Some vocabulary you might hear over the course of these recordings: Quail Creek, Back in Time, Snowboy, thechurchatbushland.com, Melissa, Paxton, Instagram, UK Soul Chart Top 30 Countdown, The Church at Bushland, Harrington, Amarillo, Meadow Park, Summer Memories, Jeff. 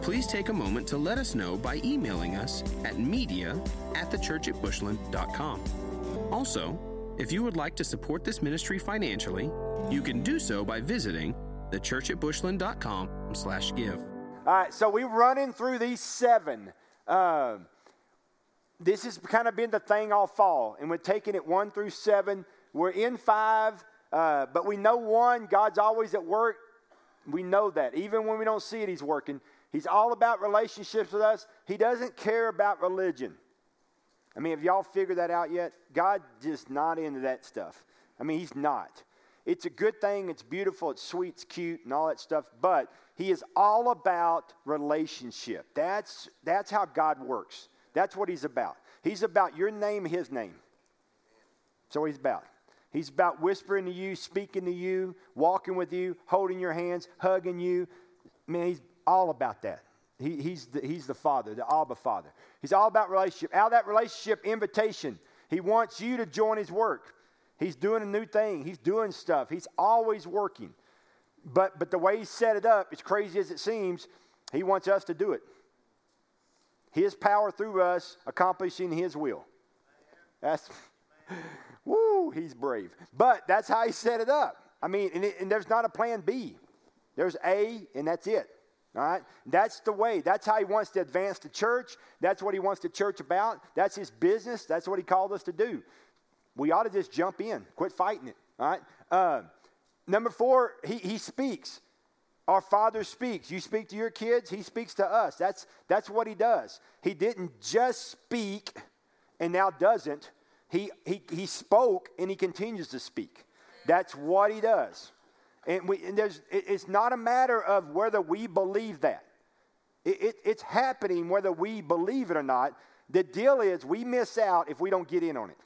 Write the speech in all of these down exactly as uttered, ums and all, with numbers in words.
Please take a moment to let us know by emailing us at media at the church at bushland dot com. Also, if you would like to support this ministry financially, you can do so by visiting the church at bushland dot com slash give. All right, so we're running through these seven. Uh, this has kind of been the thing all fall, and we're taking it one through seven. We're in five, uh, but we know one, God's always at work. We know that. Even when we don't see it, he's working. He's all about relationships with us. He doesn't care about religion. I mean, have y'all figured that out yet? God's just not into that stuff. I mean, he's not. It's a good thing. It's beautiful. It's sweet. It's cute and all that stuff. But he is all about relationship. That's, that's how God works. That's what he's about. He's about your name, his name. That's what he's about. He's about whispering to you, speaking to you, walking with you, holding your hands, hugging you. Man, he's all about that. He, he's, the, he's the Father, the Abba Father. He's all about relationship. Out of that relationship, invitation. He wants you to join his work. He's doing a new thing. He's doing stuff. He's always working. But but the way he set it up, as crazy as it seems, he wants us to do it. His power through us, accomplishing his will. That's, woo, he's brave. But that's how he set it up. I mean, and, it, and there's not a plan B. There's A, and that's it. All right, that's the way. That's how he wants to advance the church. That's what he wants the church about. That's his business. That's what he called us to do. We ought to just jump in, quit fighting it. All right. Uh, number four, he he speaks. Our Father speaks. You speak to your kids. He speaks to us. That's that's what he does. He didn't just speak, and now doesn't. He he he spoke, and he continues to speak. That's what he does. And, we, and there's, it's not a matter of whether we believe that. It, it, it's happening whether we believe it or not. The deal is we miss out if we don't get in on it.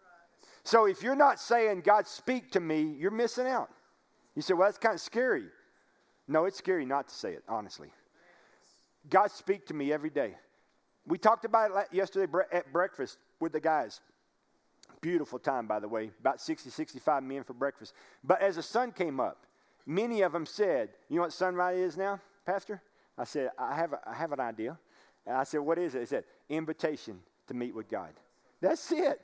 Right. So if you're not saying, God, speak to me, you're missing out. You say, well, that's kind of scary. No, it's scary not to say it, honestly. God, speak to me every day. We talked about it yesterday at breakfast with the guys. Beautiful time, by the way, about sixty, sixty-five men for breakfast. But as the sun came up, many of them said, you know what sunrise is now, Pastor? I said, I have a, I have an idea. And I said, what is it? They said, invitation to meet with God. That's it.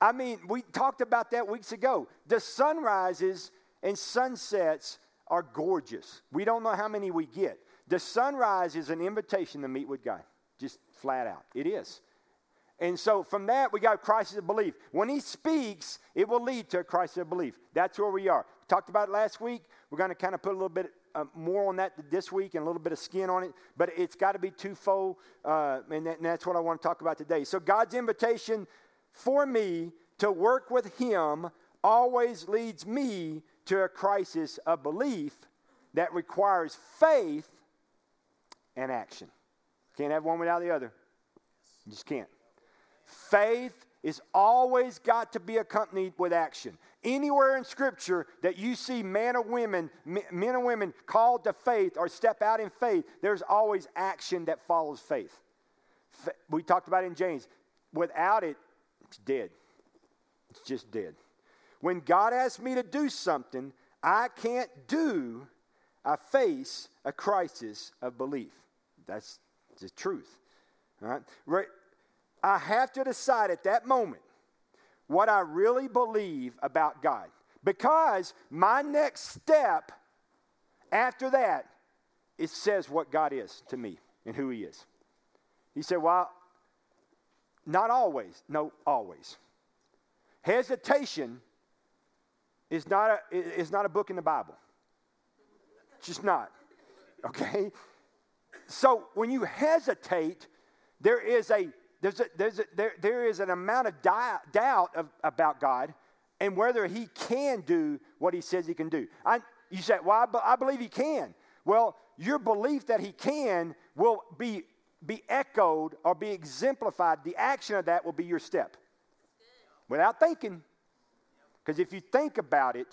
I mean, we talked about that weeks ago. The sunrises and sunsets are gorgeous. We don't know how many we get. The sunrise is an invitation to meet with God, just flat out. It is. And so from that, we got a crisis of belief. When he speaks, it will lead to a crisis of belief. That's where we are. We talked about it last week. We're going to kind of put a little bit uh, more on that this week and a little bit of skin on it. But it's got to be twofold, uh, and, that, and that's what I want to talk about today. So God's invitation for me to work with him always leads me to a crisis of belief that requires faith and action. Can't have one without the other. You just can't. Faith is always got to be accompanied with action. Anywhere in Scripture that you see men or women, men and women called to faith or step out in faith, there's always action that follows faith. We talked about it in James. Without it, it's dead. It's just dead. When God asks me to do something I can't do, I face a crisis of belief. That's the truth. All right? Right. I have to decide at that moment what I really believe about God, because my next step after that, it says what God is to me and who he is. He said, well, not always. No, always. Hesitation is not a, is not a book in the Bible. It's just not. Okay? So when you hesitate, there is a There's a, there's a, there, there is an amount of di- doubt of, about God and whether he can do what he says he can do. I, you say, well, I, be, I believe he can. Well, your belief that he can will be, be echoed or be exemplified. The action of that will be your step. without thinking. Because if you think about it,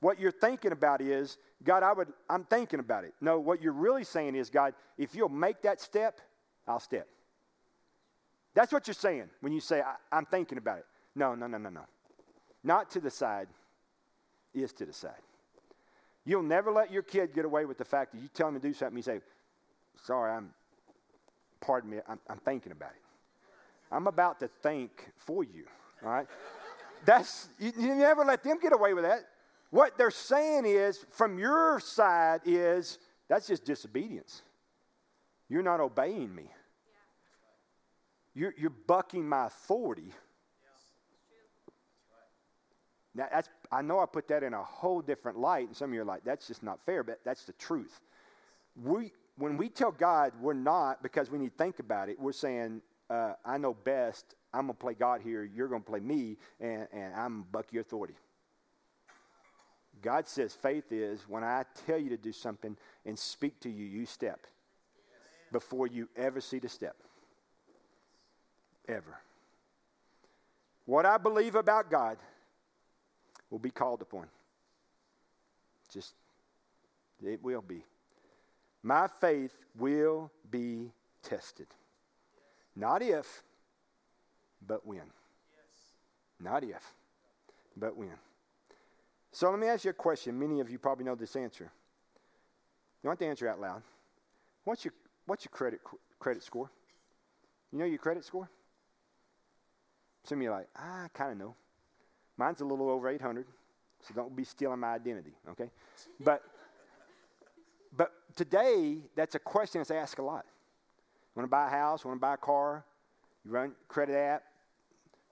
what you're thinking about is, God, I would, I'm thinking about it. No, what you're really saying is, God, if you'll make that step, I'll step. That's what you're saying when you say, I, I'm thinking about it. No, no, no, no, no. Not to the side is to the side. You'll never let your kid get away with the fact that you tell him to do something, you say, sorry, I'm, pardon me, I'm, I'm thinking about it. I'm about to think for you, all right? That's, you, you never let them get away with that. What they're saying is, from your side is, that's just disobedience. You're not obeying me. Yeah. You're, you're bucking my authority. Yeah. Now, that's, I know I put that in a whole different light, and some of you are like, that's just not fair, but that's the truth. We, when we tell God we're not, because we need to think about it, we're saying, uh, I know best, I'm going to play God here, you're going to play me, and, and I'm buck your authority. God says faith is when I tell you to do something and speak to you, you step before you ever see the step. Ever. What I believe about God will be called upon. Just, it will be. My faith will be tested. Not if, but when. Not if, but when. So let me ask you a question. Many of you probably know this answer. You don't have to answer out loud. What's your what's your credit credit score? You know your credit score? Some of you are like, I kind of know. Mine's a little over eight hundred, so don't be stealing my identity, okay? But but today, that's a question that's asked a lot. Want to buy a house? Want to buy a car? You run credit app.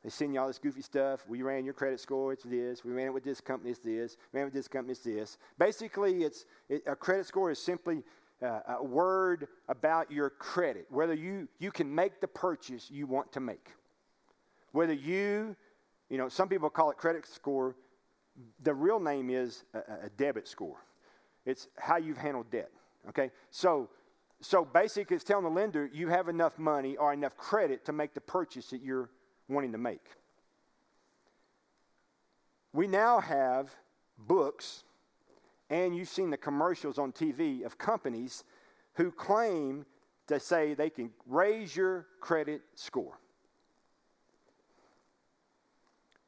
They send you all this goofy stuff. We ran your credit score, it's this. We ran it with this company, it's this. We ran it with this company, it's this. Basically, it's it, a credit score is simply uh, a word about your credit, whether you, you can make the purchase you want to make. Whether you, you know, some people call it credit score. The real name is a, a debit score. It's how you've handled debt, okay? So, so basically, it's telling the lender you have enough money or enough credit to make the purchase that you're wanting to make. We now have books, and you've seen the commercials on T V of companies who claim to say they can raise your credit score.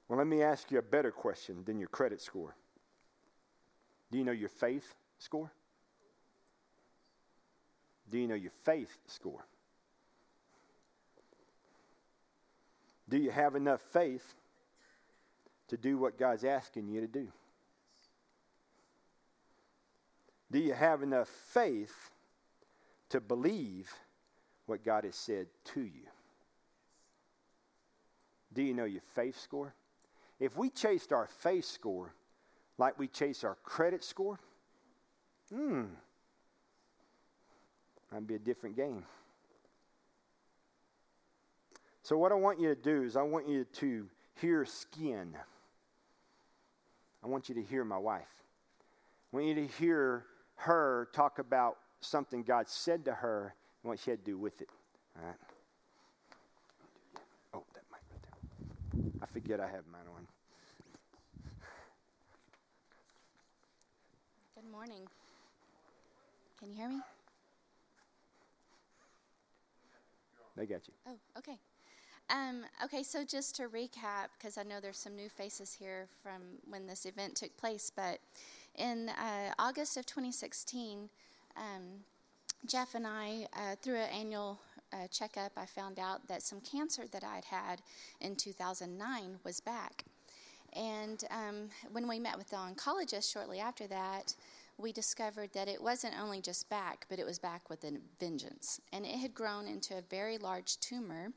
Well, let me ask you a better question than your credit score. Do you know your faith score? Do you know your faith score? Do you have enough faith to do what God's asking you to do? Do you have enough faith to believe what God has said to you? Do you know your faith score? If we chased our faith score like we chase our credit score, hmm, that'd be a different game. So what I want you to do is I want you to hear skin. I want you to hear my wife. I want you to hear her talk about something God said to her and what she had to do with it. All right. Oh, that mic right there. I forget I have mine on. Good morning. Can you hear me? They got you. Oh, okay. Um, okay, so just to recap, because I know there's some new faces here from when this event took place, but in uh, August of twenty sixteen, um, Jeff and I, uh, through an annual uh, checkup, I found out that some cancer that I'd had in two thousand nine was back. And um, when we met with the oncologist shortly after that, we discovered that it wasn't only just back, but it was back with a vengeance. And it had grown into a very large tumor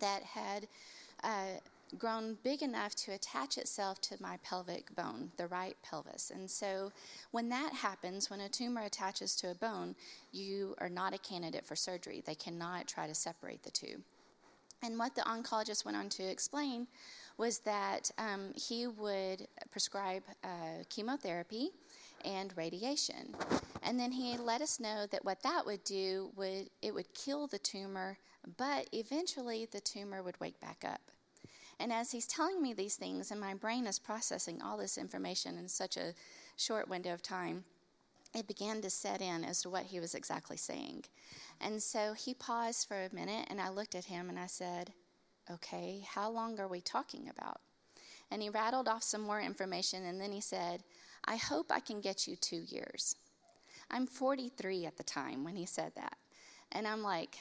that had uh, grown big enough to attach itself to my pelvic bone, the right pelvis. And so when that happens, when a tumor attaches to a bone, you are not a candidate for surgery. They cannot try to separate the two. And what the oncologist went on to explain was that um, he would prescribe uh, chemotherapy and radiation. And then he let us know that what that would do, would it would kill the tumor, but eventually the tumor would wake back up. And as he's telling me these things, and my brain is processing all this information in such a short window of time, it began to set in as to what he was exactly saying. And so he paused for a minute, and I looked at him, and I said, okay, how long are we talking about? And he rattled off some more information, and then he said, I hope I can get you two years. I'm forty-three at the time when he said that. And I'm like,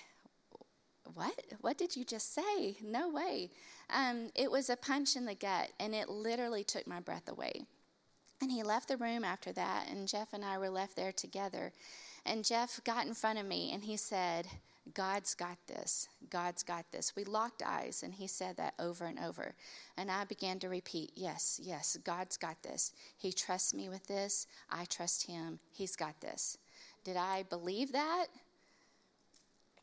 what? What did you just say? No way. Um, it was a punch in the gut, and it literally took my breath away. And he left the room after that, and Jeff and I were left there together. And Jeff got in front of me, and he said, God's got this. God's got this. We locked eyes, and he said that over and over. And I began to repeat, yes, yes, God's got this. He trusts me with this. I trust him. He's got this. Did I believe that?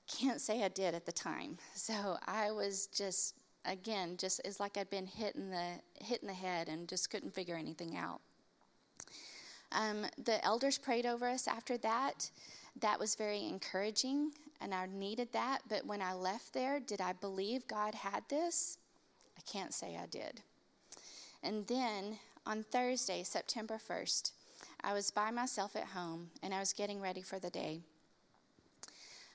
I can't say I did at the time. So I was just, again, just it's like I'd been hit in the, hit in the head and just couldn't figure anything out. Um, the elders prayed over us after that. That was very encouraging, and I needed that. But when I left there, did I believe God had this? I can't say I did. And then on Thursday, September first, I was by myself at home, and I was getting ready for the day.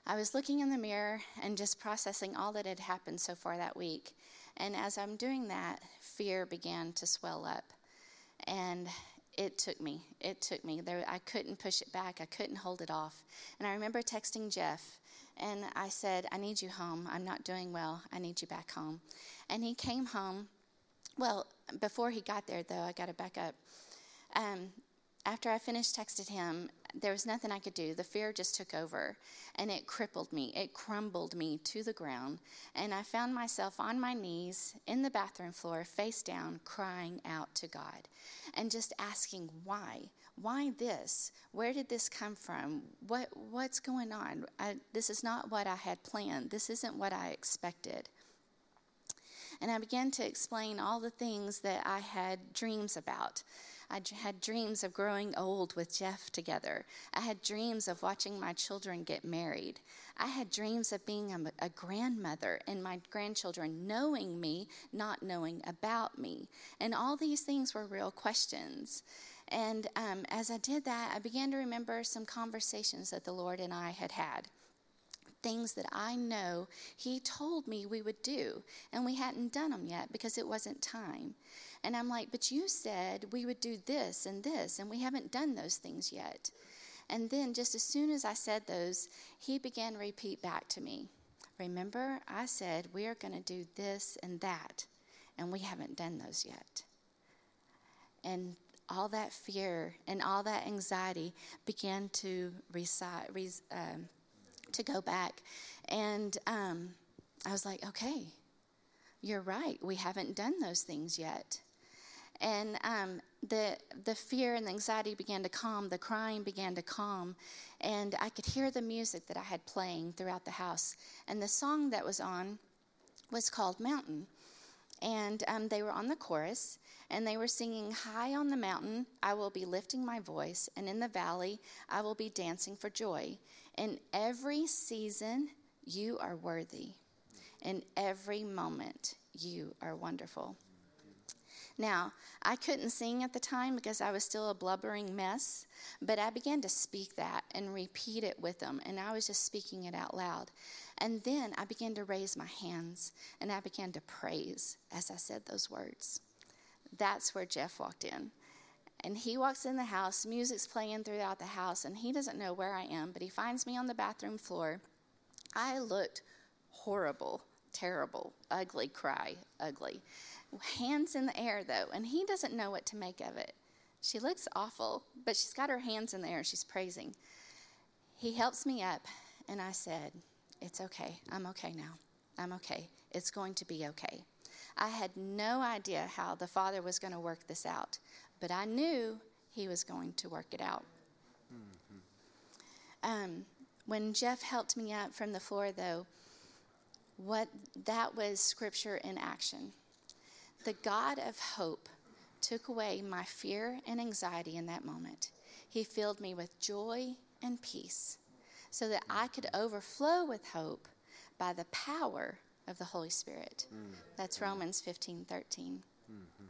I was looking in the mirror and just processing all that had happened so far that week. And as I'm doing that, fear began to swell up. And It took me. It took me. There, I couldn't push it back. I couldn't hold it off. And I remember texting Jeff, and I said, I need you home. I'm not doing well. I need you back home. And he came home. Well, before he got there, though, I got to back up. Um, after I finished texting him, there was nothing I could do. The fear just took over, and it crippled me. It crumbled me to the ground, and I found myself on my knees in the bathroom floor, face down, crying out to God and just asking, why? Why this? Where did this come from? What What's going on? I, this is not what I had planned. This isn't what I expected. And I began to explain all the things that I had dreams about. I had dreams of growing old with Jeff together. I had dreams of watching my children get married. I had dreams of being a, a grandmother and my grandchildren knowing me, not knowing about me. And all these things were real questions. And um, as I did that, I began to remember some conversations that the Lord and I had had. Things that I know he told me we would do, and we hadn't done them yet because it wasn't time. And I'm like, but you said we would do this and this, and we haven't done those things yet. And then just as soon as I said those, he began to repeat back to me, remember, I said we are going to do this and that, and we haven't done those yet. And all that fear and all that anxiety began to recite, res, um, to go back. And um, I was like, okay, you're right. We haven't done those things yet. And um, the the fear and the anxiety began to calm. The crying began to calm. And I could hear the music that I had playing throughout the house. And the song that was on was called Mountain. And um, they were on the chorus, and they were singing, high on the mountain, I will be lifting my voice, and in the valley, I will be dancing for joy. In every season, you are worthy. In every moment, you are wonderful. Now, I couldn't sing at the time because I was still a blubbering mess, but I began to speak that and repeat it with them, and I was just speaking it out loud. And then I began to raise my hands, and I began to praise as I said those words. That's where Jeff walked in. And he walks in the house, music's playing throughout the house, and he doesn't know where I am, but he finds me on the bathroom floor. I looked horrible, terrible, ugly, cry, ugly. Hands in the air, though, and he doesn't know what to make of it. She looks awful, but she's got her hands in the air. She's praising. He helps me up, and I said, it's okay. I'm okay now. I'm okay. It's going to be okay. I had no idea how the Father was going to work this out, but I knew he was going to work it out. Mm-hmm. Um, when Jeff helped me up from the floor, though, what that was scripture in action. The God of hope took away my fear and anxiety in that moment. He filled me with joy and peace so that I could overflow with hope by the power of the Holy Spirit. Mm. That's mm. Romans fifteen thirteen. Mm-hmm.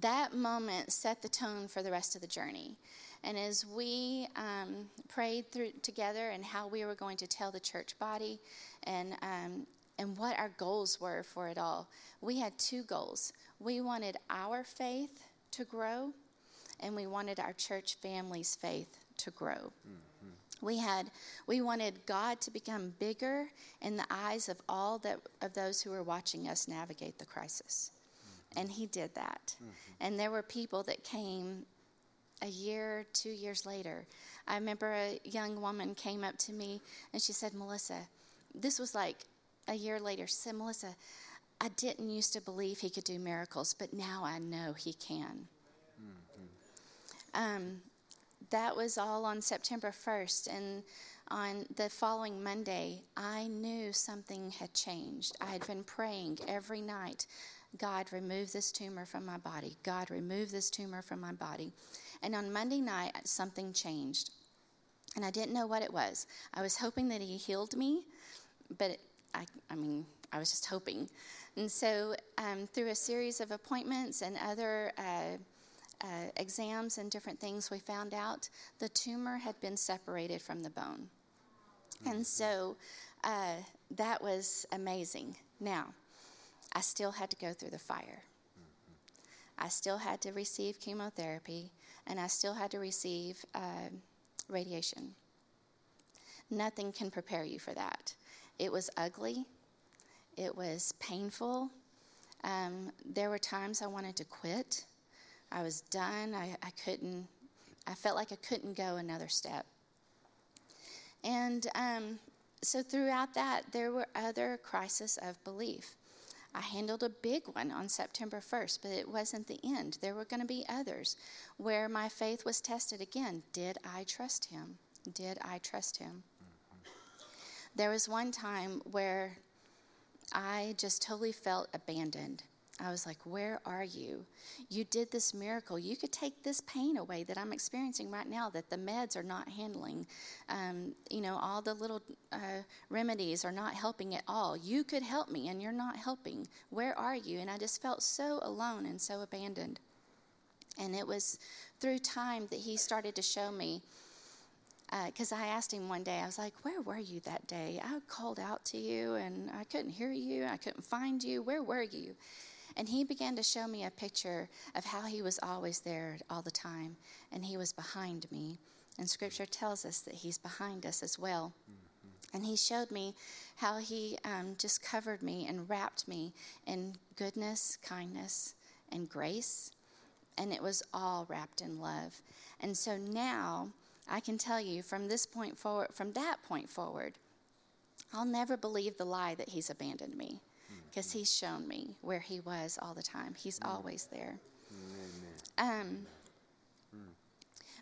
That moment set the tone for the rest of the journey. And as we um, prayed through together and how we were going to tell the church body and um, and what our goals were for it all, we had two goals. We wanted our faith to grow, and we wanted our church family's faith to grow. Mm-hmm. We had, we wanted God to become bigger in the eyes of all that of those who were watching us navigate the crisis. And he did that. Mm-hmm. And there were people that came a year, two years later. I remember a young woman came up to me and she said, Melissa, this was like a year later. She said, Melissa, I didn't used to believe he could do miracles, but now I know he can. Mm-hmm. Um, that was all on September first. And on the following Monday, I knew something had changed. I had been praying every night, God, remove this tumor from my body. God, remove this tumor from my body. And on Monday night, something changed. And I didn't know what it was. I was hoping that he healed me, but it, I, I mean, I was just hoping. And so um, through a series of appointments and other uh, uh, exams and different things, we found out the tumor had been separated from the bone. Mm-hmm. And so uh, that was amazing. Now, I still had to go through the fire. Mm-hmm. I still had to receive chemotherapy, and I still had to receive uh, radiation. Nothing can prepare you for that. It was ugly. It was painful. Um, there were times I wanted to quit. I was done. I, I couldn't. I felt like I couldn't go another step. And um, so throughout that, there were other crises of belief. I handled a big one on September first, but it wasn't the end. There were going to be others where my faith was tested again. Did I trust him? Did I trust him? Mm-hmm. There was one time where I just totally felt abandoned. I was like, where are you? You did this miracle. You could take this pain away that I'm experiencing right now that the meds are not handling. Um, you know, all the little uh, remedies are not helping at all. You could help me, and you're not helping. Where are you? And I just felt so alone and so abandoned. And it was through time that he started to show me, because uh, I asked him one day, I was like, where were you that day? I called out to you, and I couldn't hear you. I couldn't find you. Where were you? And he began to show me a picture of how he was always there all the time, and he was behind me. And Scripture tells us that he's behind us as well. Mm-hmm. And he showed me how he um, just covered me and wrapped me in goodness, kindness, and grace, and it was all wrapped in love. And so now I can tell you from this point forward, from that point forward, I'll never believe the lie that he's abandoned me. Because he's shown me where he was all the time. He's mm. always there. Amen. Um, mm.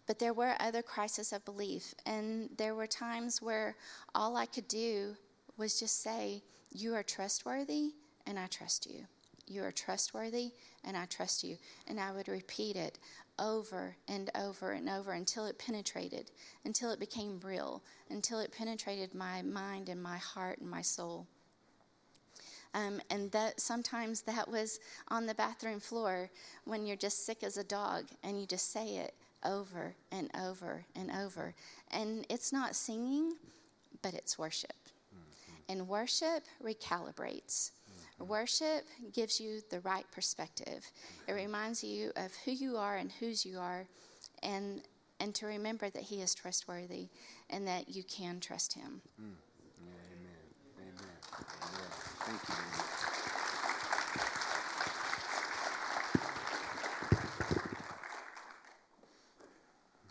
But there were other crises of belief. And there were times where all I could do was just say, you are trustworthy, and I trust you. You are trustworthy, and I trust you. And I would repeat it over and over and over until it penetrated, until it became real, until it penetrated my mind and my heart and my soul. Um, and that sometimes that was on the bathroom floor when you're just sick as a dog and you just say it over and over and over. And it's not singing, but it's worship. Mm-hmm. And worship recalibrates. Mm-hmm. Worship gives you the right perspective. It reminds you of who you are and whose you are, and and to remember that he is trustworthy and that you can trust him. Mm. Amen. Amen. Amen. Thank you.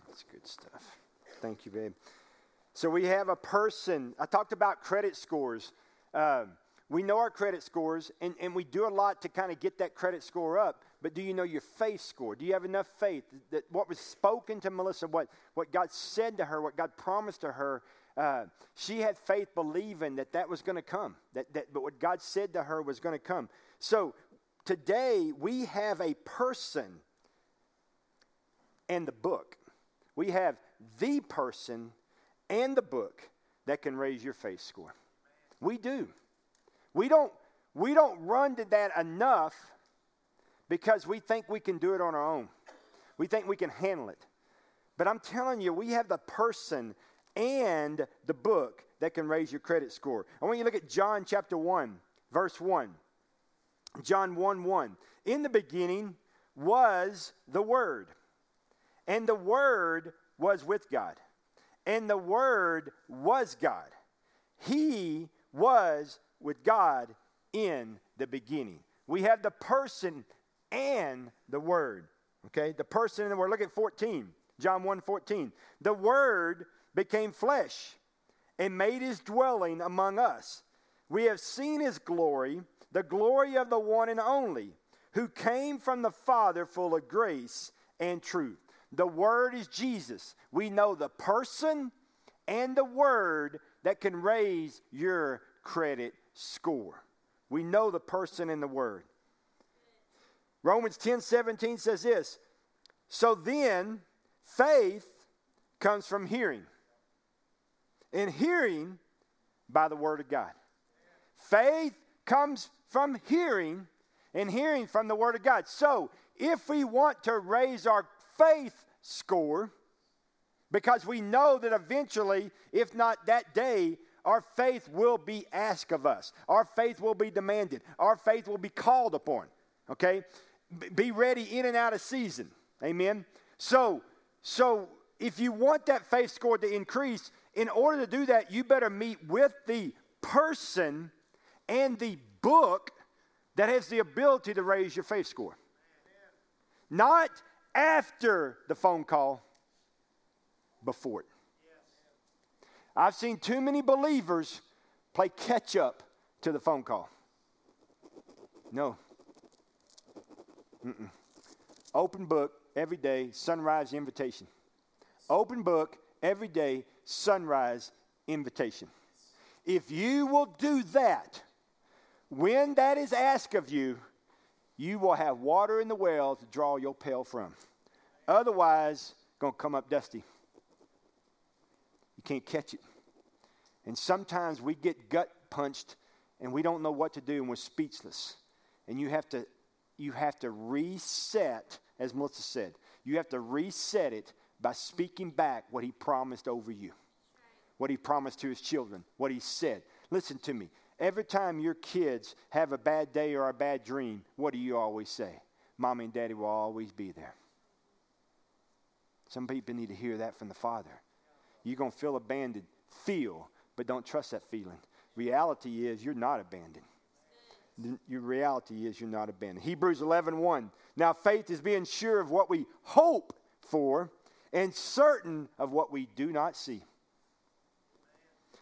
That's good stuff. Thank you, babe. So we have a person. I talked about credit scores. Um, we know our credit scores, and, and we do a lot to kind of get that credit score up. But do you know your faith score? Do you have enough faith that what was spoken to Melissa, what, what God said to her, what God promised to her, Uh, she had faith believing that that was going to come, that, that but what God said to her was going to come. So today we have a person and the book. We have the person and the book that can raise your faith score. We do. We don't We don't run to that enough because we think we can do it on our own. We think we can handle it. But I'm telling you, we have the person and the book that can raise your credit score. I want you to look at John chapter one, verse one. John one one. In the beginning was the Word, and the Word was with God, and the Word was God. He was with God in the beginning. We have the person and the Word. Okay, the person and the Word. Look at fourteen, John one fourteen. The Word became flesh and made his dwelling among us. We have seen his glory, the glory of the one and only, who came from the Father, full of grace and truth. The Word is Jesus. We know the person and the Word that can raise your credit score. We know the person and the Word. Romans ten seventeen says this. So then, faith comes from hearing, and hearing by the Word of God. Faith comes from hearing, and hearing from the Word of God. So if we want to raise our faith score, because we know that eventually, if not that day, our faith will be asked of us. Our faith will be demanded. Our faith will be called upon. Okay? Be ready in and out of season. Amen? So, so if you want that faith score to increase, in order to do that, you better meet with the person and the book that has the ability to raise your faith score. Not after the phone call, before it. I've seen too many believers play catch up to the phone call. No. Mm-mm. Open book every day, sunrise invitation. Open book every day, sunrise invitation. If you will do that, when that is asked of you, you will have water in the well to draw your pail from. Otherwise, it's going to come up dusty. You can't catch it. And sometimes we get gut punched and we don't know what to do and we're speechless. And you have to you have to reset, as Melissa said, you have to reset it by speaking back what he promised over you, what he promised to his children, what he said. Listen to me. Every time your kids have a bad day or a bad dream, what do you always say? Mommy and Daddy will always be there. Some people need to hear that from the Father. You're going to feel abandoned. Feel, but don't trust that feeling. Reality is you're not abandoned. Your reality is you're not abandoned. Hebrews eleven one. Now faith is being sure of what we hope for and certain of what we do not see.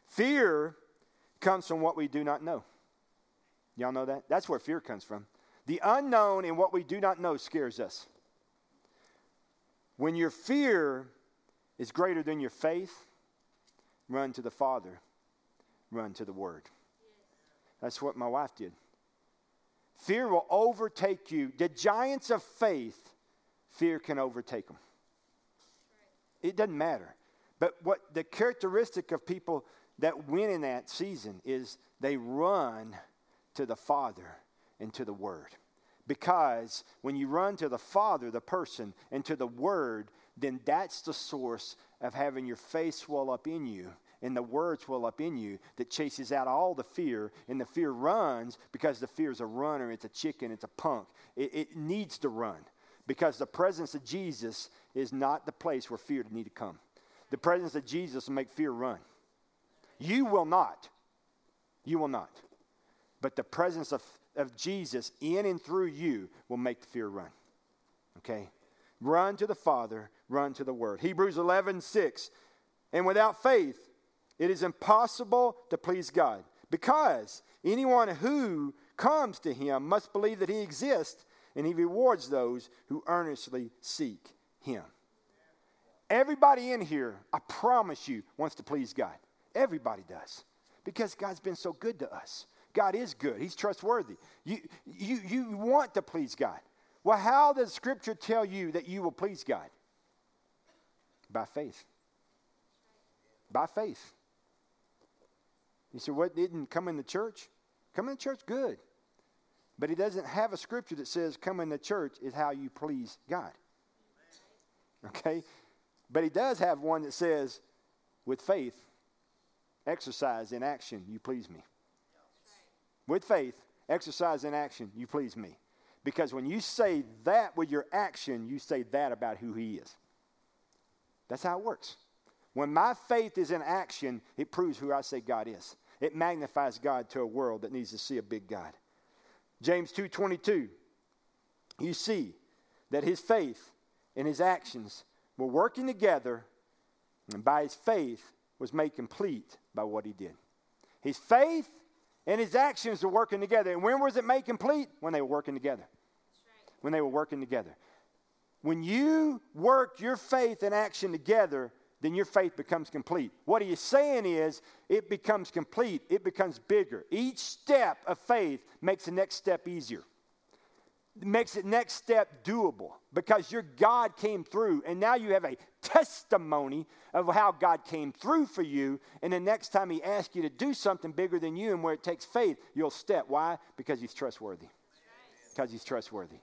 Fear comes from what we do not know. Y'all know that? That's where fear comes from. The unknown and what we do not know scares us. When your fear is greater than your faith, run to the Father, run to the Word. That's what my wife did. Fear will overtake you. The giants of faith, fear can overtake them. It doesn't matter. But what the characteristic of people that win in that season is they run to the Father and to the Word. Because when you run to the Father, the person, and to the Word, then that's the source of having your faith swell up in you and the Word swell up in you that chases out all the fear. And the fear runs because the fear is a runner. It's a chicken. It's a punk. It, it needs to run because the presence of Jesus is not the place where fear need to come. The presence of Jesus will make fear run. You will not. You will not. But the presence of, of Jesus in and through you will make the fear run. Okay? Run to the Father. Run to the Word. Hebrews eleven six. And without faith, it is impossible to please God. Because anyone who comes to him must believe that he exists. And he rewards those who earnestly seek him. Everybody in here, I promise you, wants to please God. Everybody does. Because God's been so good to us. God is good. He's trustworthy. You, you, you want to please God. Well, how does Scripture tell you that you will please God? By faith. By faith. You say, what, didn't come in the church? Come in the church, good. But he doesn't have a scripture that says coming to church is how you please God. Okay? But he does have one that says, with faith, exercise in action, you please me. With faith, exercise in action, you please me. Because when you say that with your action, you say that about who he is. That's how it works. When my faith is in action, it proves who I say God is. It magnifies God to a world that needs to see a big God. James two twenty-two, you see that his faith and his actions were working together, and by his faith was made complete by what he did. His faith and his actions were working together. And when was it made complete? When they were working together. That's right. When they were working together. When you work your faith and action together, then your faith becomes complete. What he is saying is it becomes complete. It becomes bigger. Each step of faith makes the next step easier. It makes the next step doable because your God came through, and now you have a testimony of how God came through for you, and the next time he asks you to do something bigger than you and where it takes faith, you'll step. Why? Because he's trustworthy. Because he's trustworthy.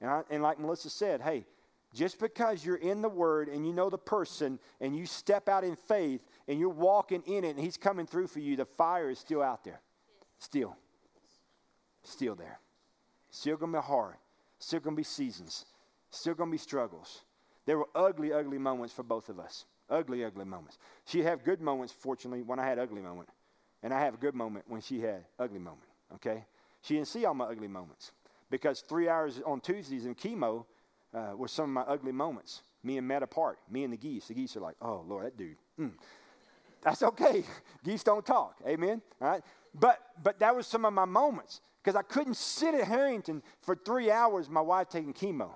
And, I, and like Melissa said, hey, just because you're in the Word and you know the person and you step out in faith and you're walking in it and he's coming through for you, the fire is still out there. Still. Still there. Still going to be hard. Still going to be seasons. Still going to be struggles. There were ugly, ugly moments for both of us. Ugly, ugly moments. She had good moments, fortunately, when I had ugly moment. And I have a good moment when she had ugly moment, okay? She didn't see all my ugly moments because three hours on Tuesdays in chemo, Uh, were some of my ugly moments. Me and Meadow Park, me and the geese. The geese are like, oh, Lord, that dude. Mm. That's okay. Geese don't talk. Amen? All right? But but that was some of my moments because I couldn't sit at Harrington for three hours, my wife taking chemo.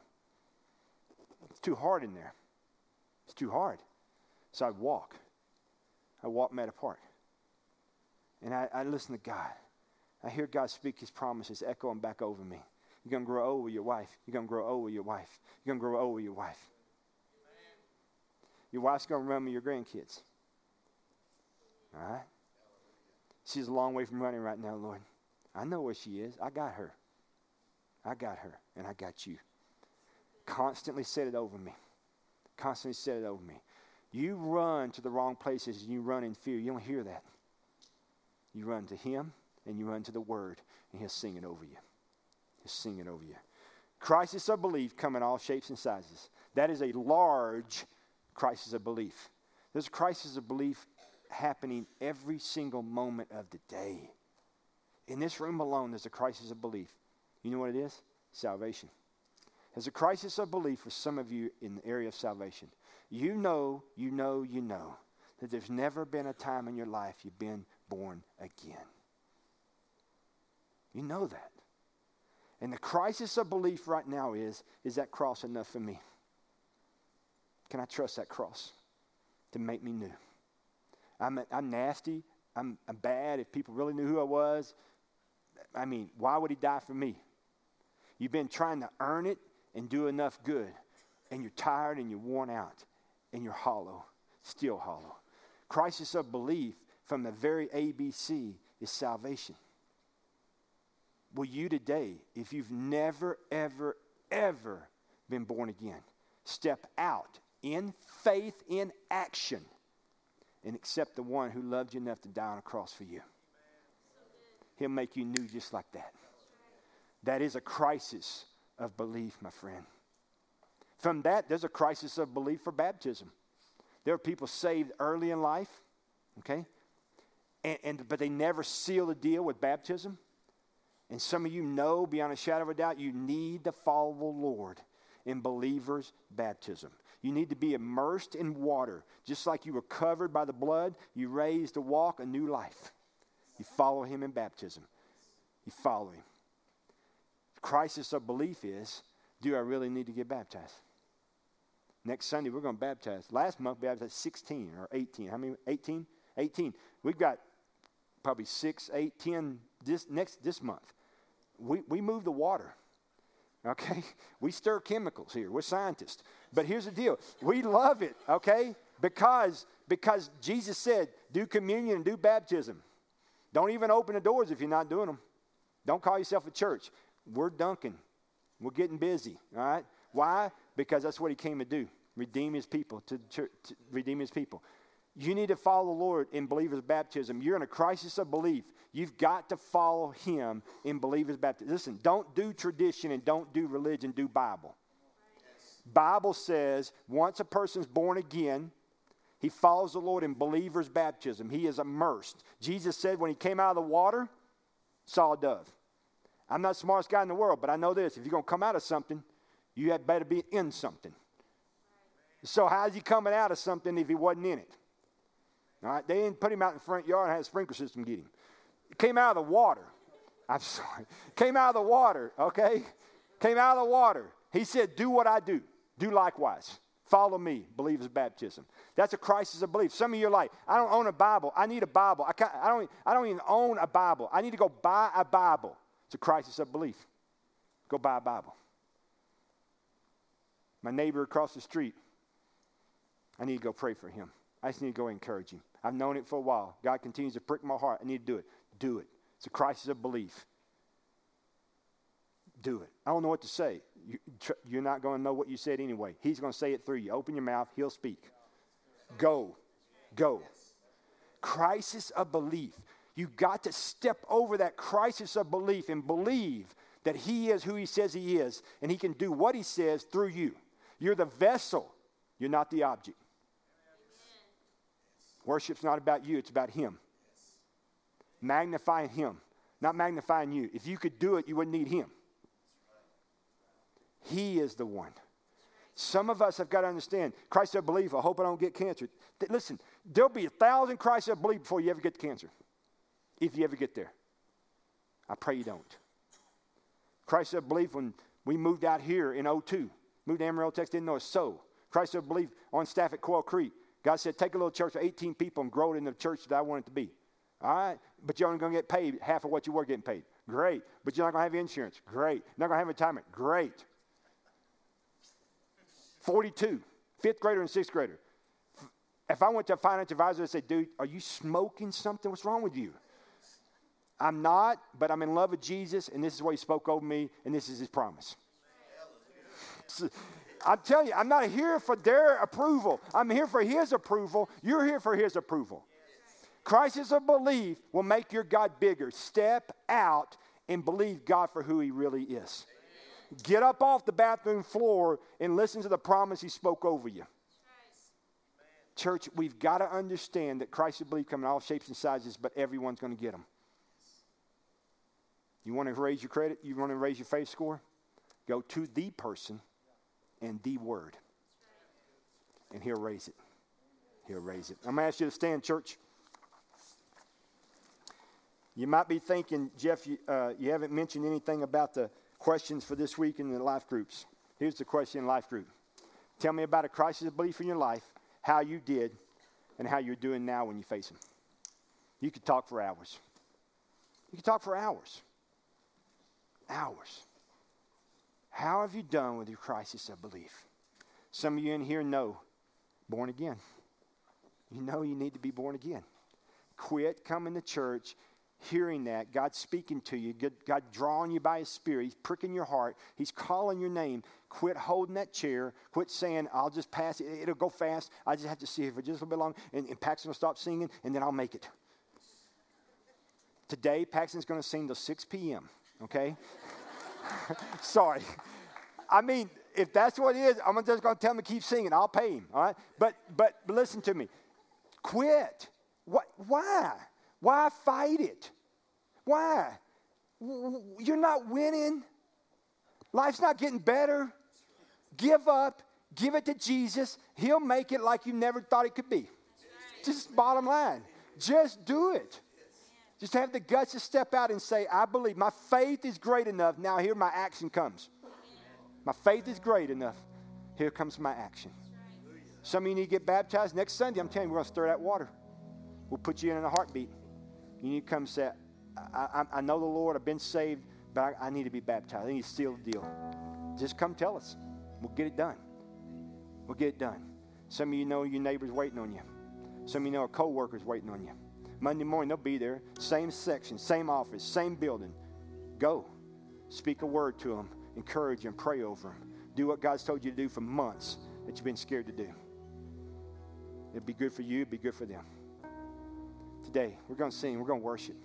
It's too hard in there. It's too hard. So I'd walk. I walked Meadow Park. And I, I listen to God. I hear God speak his promises echoing back over me. You're going to grow old with your wife. You're going to grow old with your wife. You're going to grow old with your wife. Amen. Your wife's going to run with your grandkids. All right? She's a long way from running right now, Lord. I know where she is. I got her. I got her, and I got you. Constantly said it over me. Constantly said it over me. You run to the wrong places, and you run in fear. You don't hear that. You run to him, and you run to the word, and he'll sing it over you. Sing it over you. Crisis of belief come in all shapes and sizes. That is a large crisis of belief. There's a crisis of belief happening every single moment of the day. In this room alone, there's a crisis of belief. You know what it is? Salvation. There's a crisis of belief for some of you in the area of salvation. You know, you know, you know that there's never been a time in your life you've been born again. You know that. And the crisis of belief right now is, is that cross enough for me? Can I trust that cross to make me new? I'm I'm nasty. I'm, I'm bad. If people really knew who I was, I mean, why would he die for me? You've been trying to earn it and do enough good. And you're tired and you're worn out. And you're hollow, still hollow. Crisis of belief from the very A B C is salvation. Will you today, if you've never, ever, ever been born again, step out in faith, in action, and accept the one who loved you enough to die on a cross for you? He'll make you new just like that. That is a crisis of belief, my friend. From that, there's a crisis of belief for baptism. There are people saved early in life, okay, and, and but they never seal the deal with baptism. And some of you know, beyond a shadow of a doubt, you need to follow the Lord in believers' baptism. You need to be immersed in water. Just like you were covered by the blood, you raised to walk a new life. You follow him in baptism. You follow him. The crisis of belief is, do I really need to get baptized? Next Sunday, we're going to baptize. Last month, we baptized sixteen or eighteen. How many? eighteen? eighteen. We've got probably six, eight, ten this, next, this month. We we move the water, okay? We stir chemicals here. We're scientists. But here's the deal. We love it, okay? Because, because Jesus said, do communion and do baptism. Don't even open the doors if you're not doing them. Don't call yourself a church. we're dunking. We're getting busy, all right? Why? Because that's what he came to do, redeem his people, to, to, to redeem his people. You need to follow the Lord in believer's baptism. You're in a crisis of belief. You've got to follow him in believer's baptism. Listen, don't do tradition and don't do religion, do Bible. Yes. Bible says once a person's born again, he follows the Lord in believer's baptism. He is immersed. Jesus said when he came out of the water, saw a dove. I'm not the smartest guy in the world, but I know this. If you're going to come out of something, you had better be in something. So how is he coming out of something if he wasn't in it? All right, they didn't put him out in the front yard and had a sprinkler system get him. Came out of the water. I'm sorry. Came out of the water, okay? Came out of the water. He said, do what I do. Do likewise. Follow me. Believe is baptism. That's a crisis of belief. Some of you are like, I don't own a Bible. I need a Bible. I, can't, I, don't, I don't even own a Bible. I need to go buy a Bible. It's a crisis of belief. Go buy a Bible. My neighbor across the street, I need to go pray for him. I just need to go encourage him. I've known it for a while. God continues to prick my heart. I need to do it. Do it. It's a crisis of belief. Do it. I don't know what to say. You, tr- you're not going to know what you said anyway. He's going to say it through you. Open your mouth. He'll speak. Go. Go. Crisis of belief. You've got to step over that crisis of belief and believe that he is who he says he is, and he can do what he says through you. You're the vessel. You're not the object. Worship's not about you, it's about him. Magnifying him, not magnifying you. If you could do it, you wouldn't need him. He is the one. Some of us have got to understand, Christ of belief, I hope I don't get cancer. Listen, there'll be a thousand Christ of belief before you ever get cancer, if you ever get there. I pray you don't. Christ of belief, when we moved out here in oh two, moved to Amarillo, Texas, didn't know a soul. Christ of belief on staff at Quail Creek. God said, take a little church of eighteen people and grow it into the church that I want it to be. All right? But you're only going to get paid half of what you were getting paid. Great. But you're not going to have insurance. Great. Not going to have retirement. Great. forty-two. Fifth grader and sixth grader. If I went to a finance advisor and said, dude, are you smoking something? What's wrong with you? I'm not, but I'm in love with Jesus, and this is what he spoke over me, and this is his promise. So, I'm telling you, I'm not here for their approval. I'm here for his approval. You're here for his approval. Yes. Crisis of belief will make your God bigger. Step out and believe God for who he really is. Amen. Get up off the bathroom floor and listen to the promise he spoke over you. Yes. Church, we've got to understand that Christ of belief come in all shapes and sizes, but everyone's going to get them. You want to raise your credit? You want to raise your faith score? Go to the person and the word, and he'll raise it. He'll raise it. I'm going to ask you to stand, church. You might be thinking, Jeff, you, uh, you haven't mentioned anything about the questions for this week in the life groups. Here's the question in life group. Tell me about a crisis of belief in your life, how you did, and how you're doing now when you face them. You could talk for hours. You could talk for hours. Hours. How have you done with your crisis of belief? Some of you in here know, born again. You know you need to be born again. Quit coming to church, hearing that, God speaking to you, God drawing you by his spirit, he's pricking your heart, he's calling your name. Quit holding that chair, quit saying, I'll just pass it, it'll go fast, I just have to see it for just a little bit longer, and, and Paxton will stop singing, and then I'll make it. Today, Paxton's going to sing till six p.m., okay? Sorry. I mean, if that's what it is, I'm just going to tell him to keep singing. I'll pay him, all right? But but listen to me. Quit. What? Why? Why fight it? Why? You're not winning. Life's not getting better. Give up. Give it to Jesus. He'll make it like you never thought it could be. Just bottom line. Just do it. Just have the guts to step out and say, I believe. My faith is great enough. Now here my action comes. My faith is great enough. Here comes my action. Some of you need to get baptized. Next Sunday, I'm telling you, we're going to stir that water. We'll put you in in a heartbeat. You need to come say, I, I, I know the Lord. I've been saved, but I, I need to be baptized. I need to seal the deal. Just come tell us. We'll get it done. We'll get it done. Some of you know your neighbor's waiting on you. Some of you know a co-worker's waiting on you. Monday morning, they'll be there. Same section, same office, same building. Go. Speak a word to them. Encourage them. Pray over them. Do what God's told you to do for months that you've been scared to do. It'd be good for you. It'd be good for them. Today, we're going to sing. We're going to worship.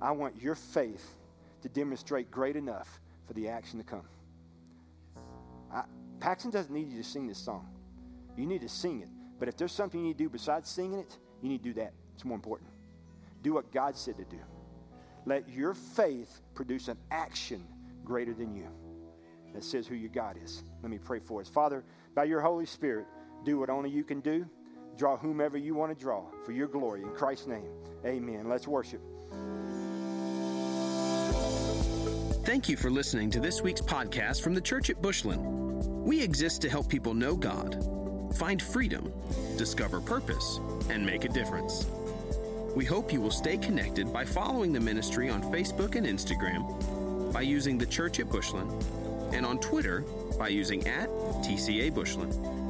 I want your faith to demonstrate great enough for the action to come. I, Paxton doesn't need you to sing this song. You need to sing it. But if there's something you need to do besides singing it, you need to do that. It's more important. Do what God said to do. Let your faith produce an action greater than you that says who your God is. Let me pray for us. Father, by your Holy Spirit, do what only you can do. Draw whomever you want to draw for your glory. In Christ's name, amen. Let's worship. Thank you for listening to this week's podcast from The Church at Bushland. We exist to help people know God, find freedom, discover purpose, and make a difference. We hope you will stay connected by following the ministry on Facebook and Instagram, by using The Church at Bushland, and on Twitter by using at T C A Bushland.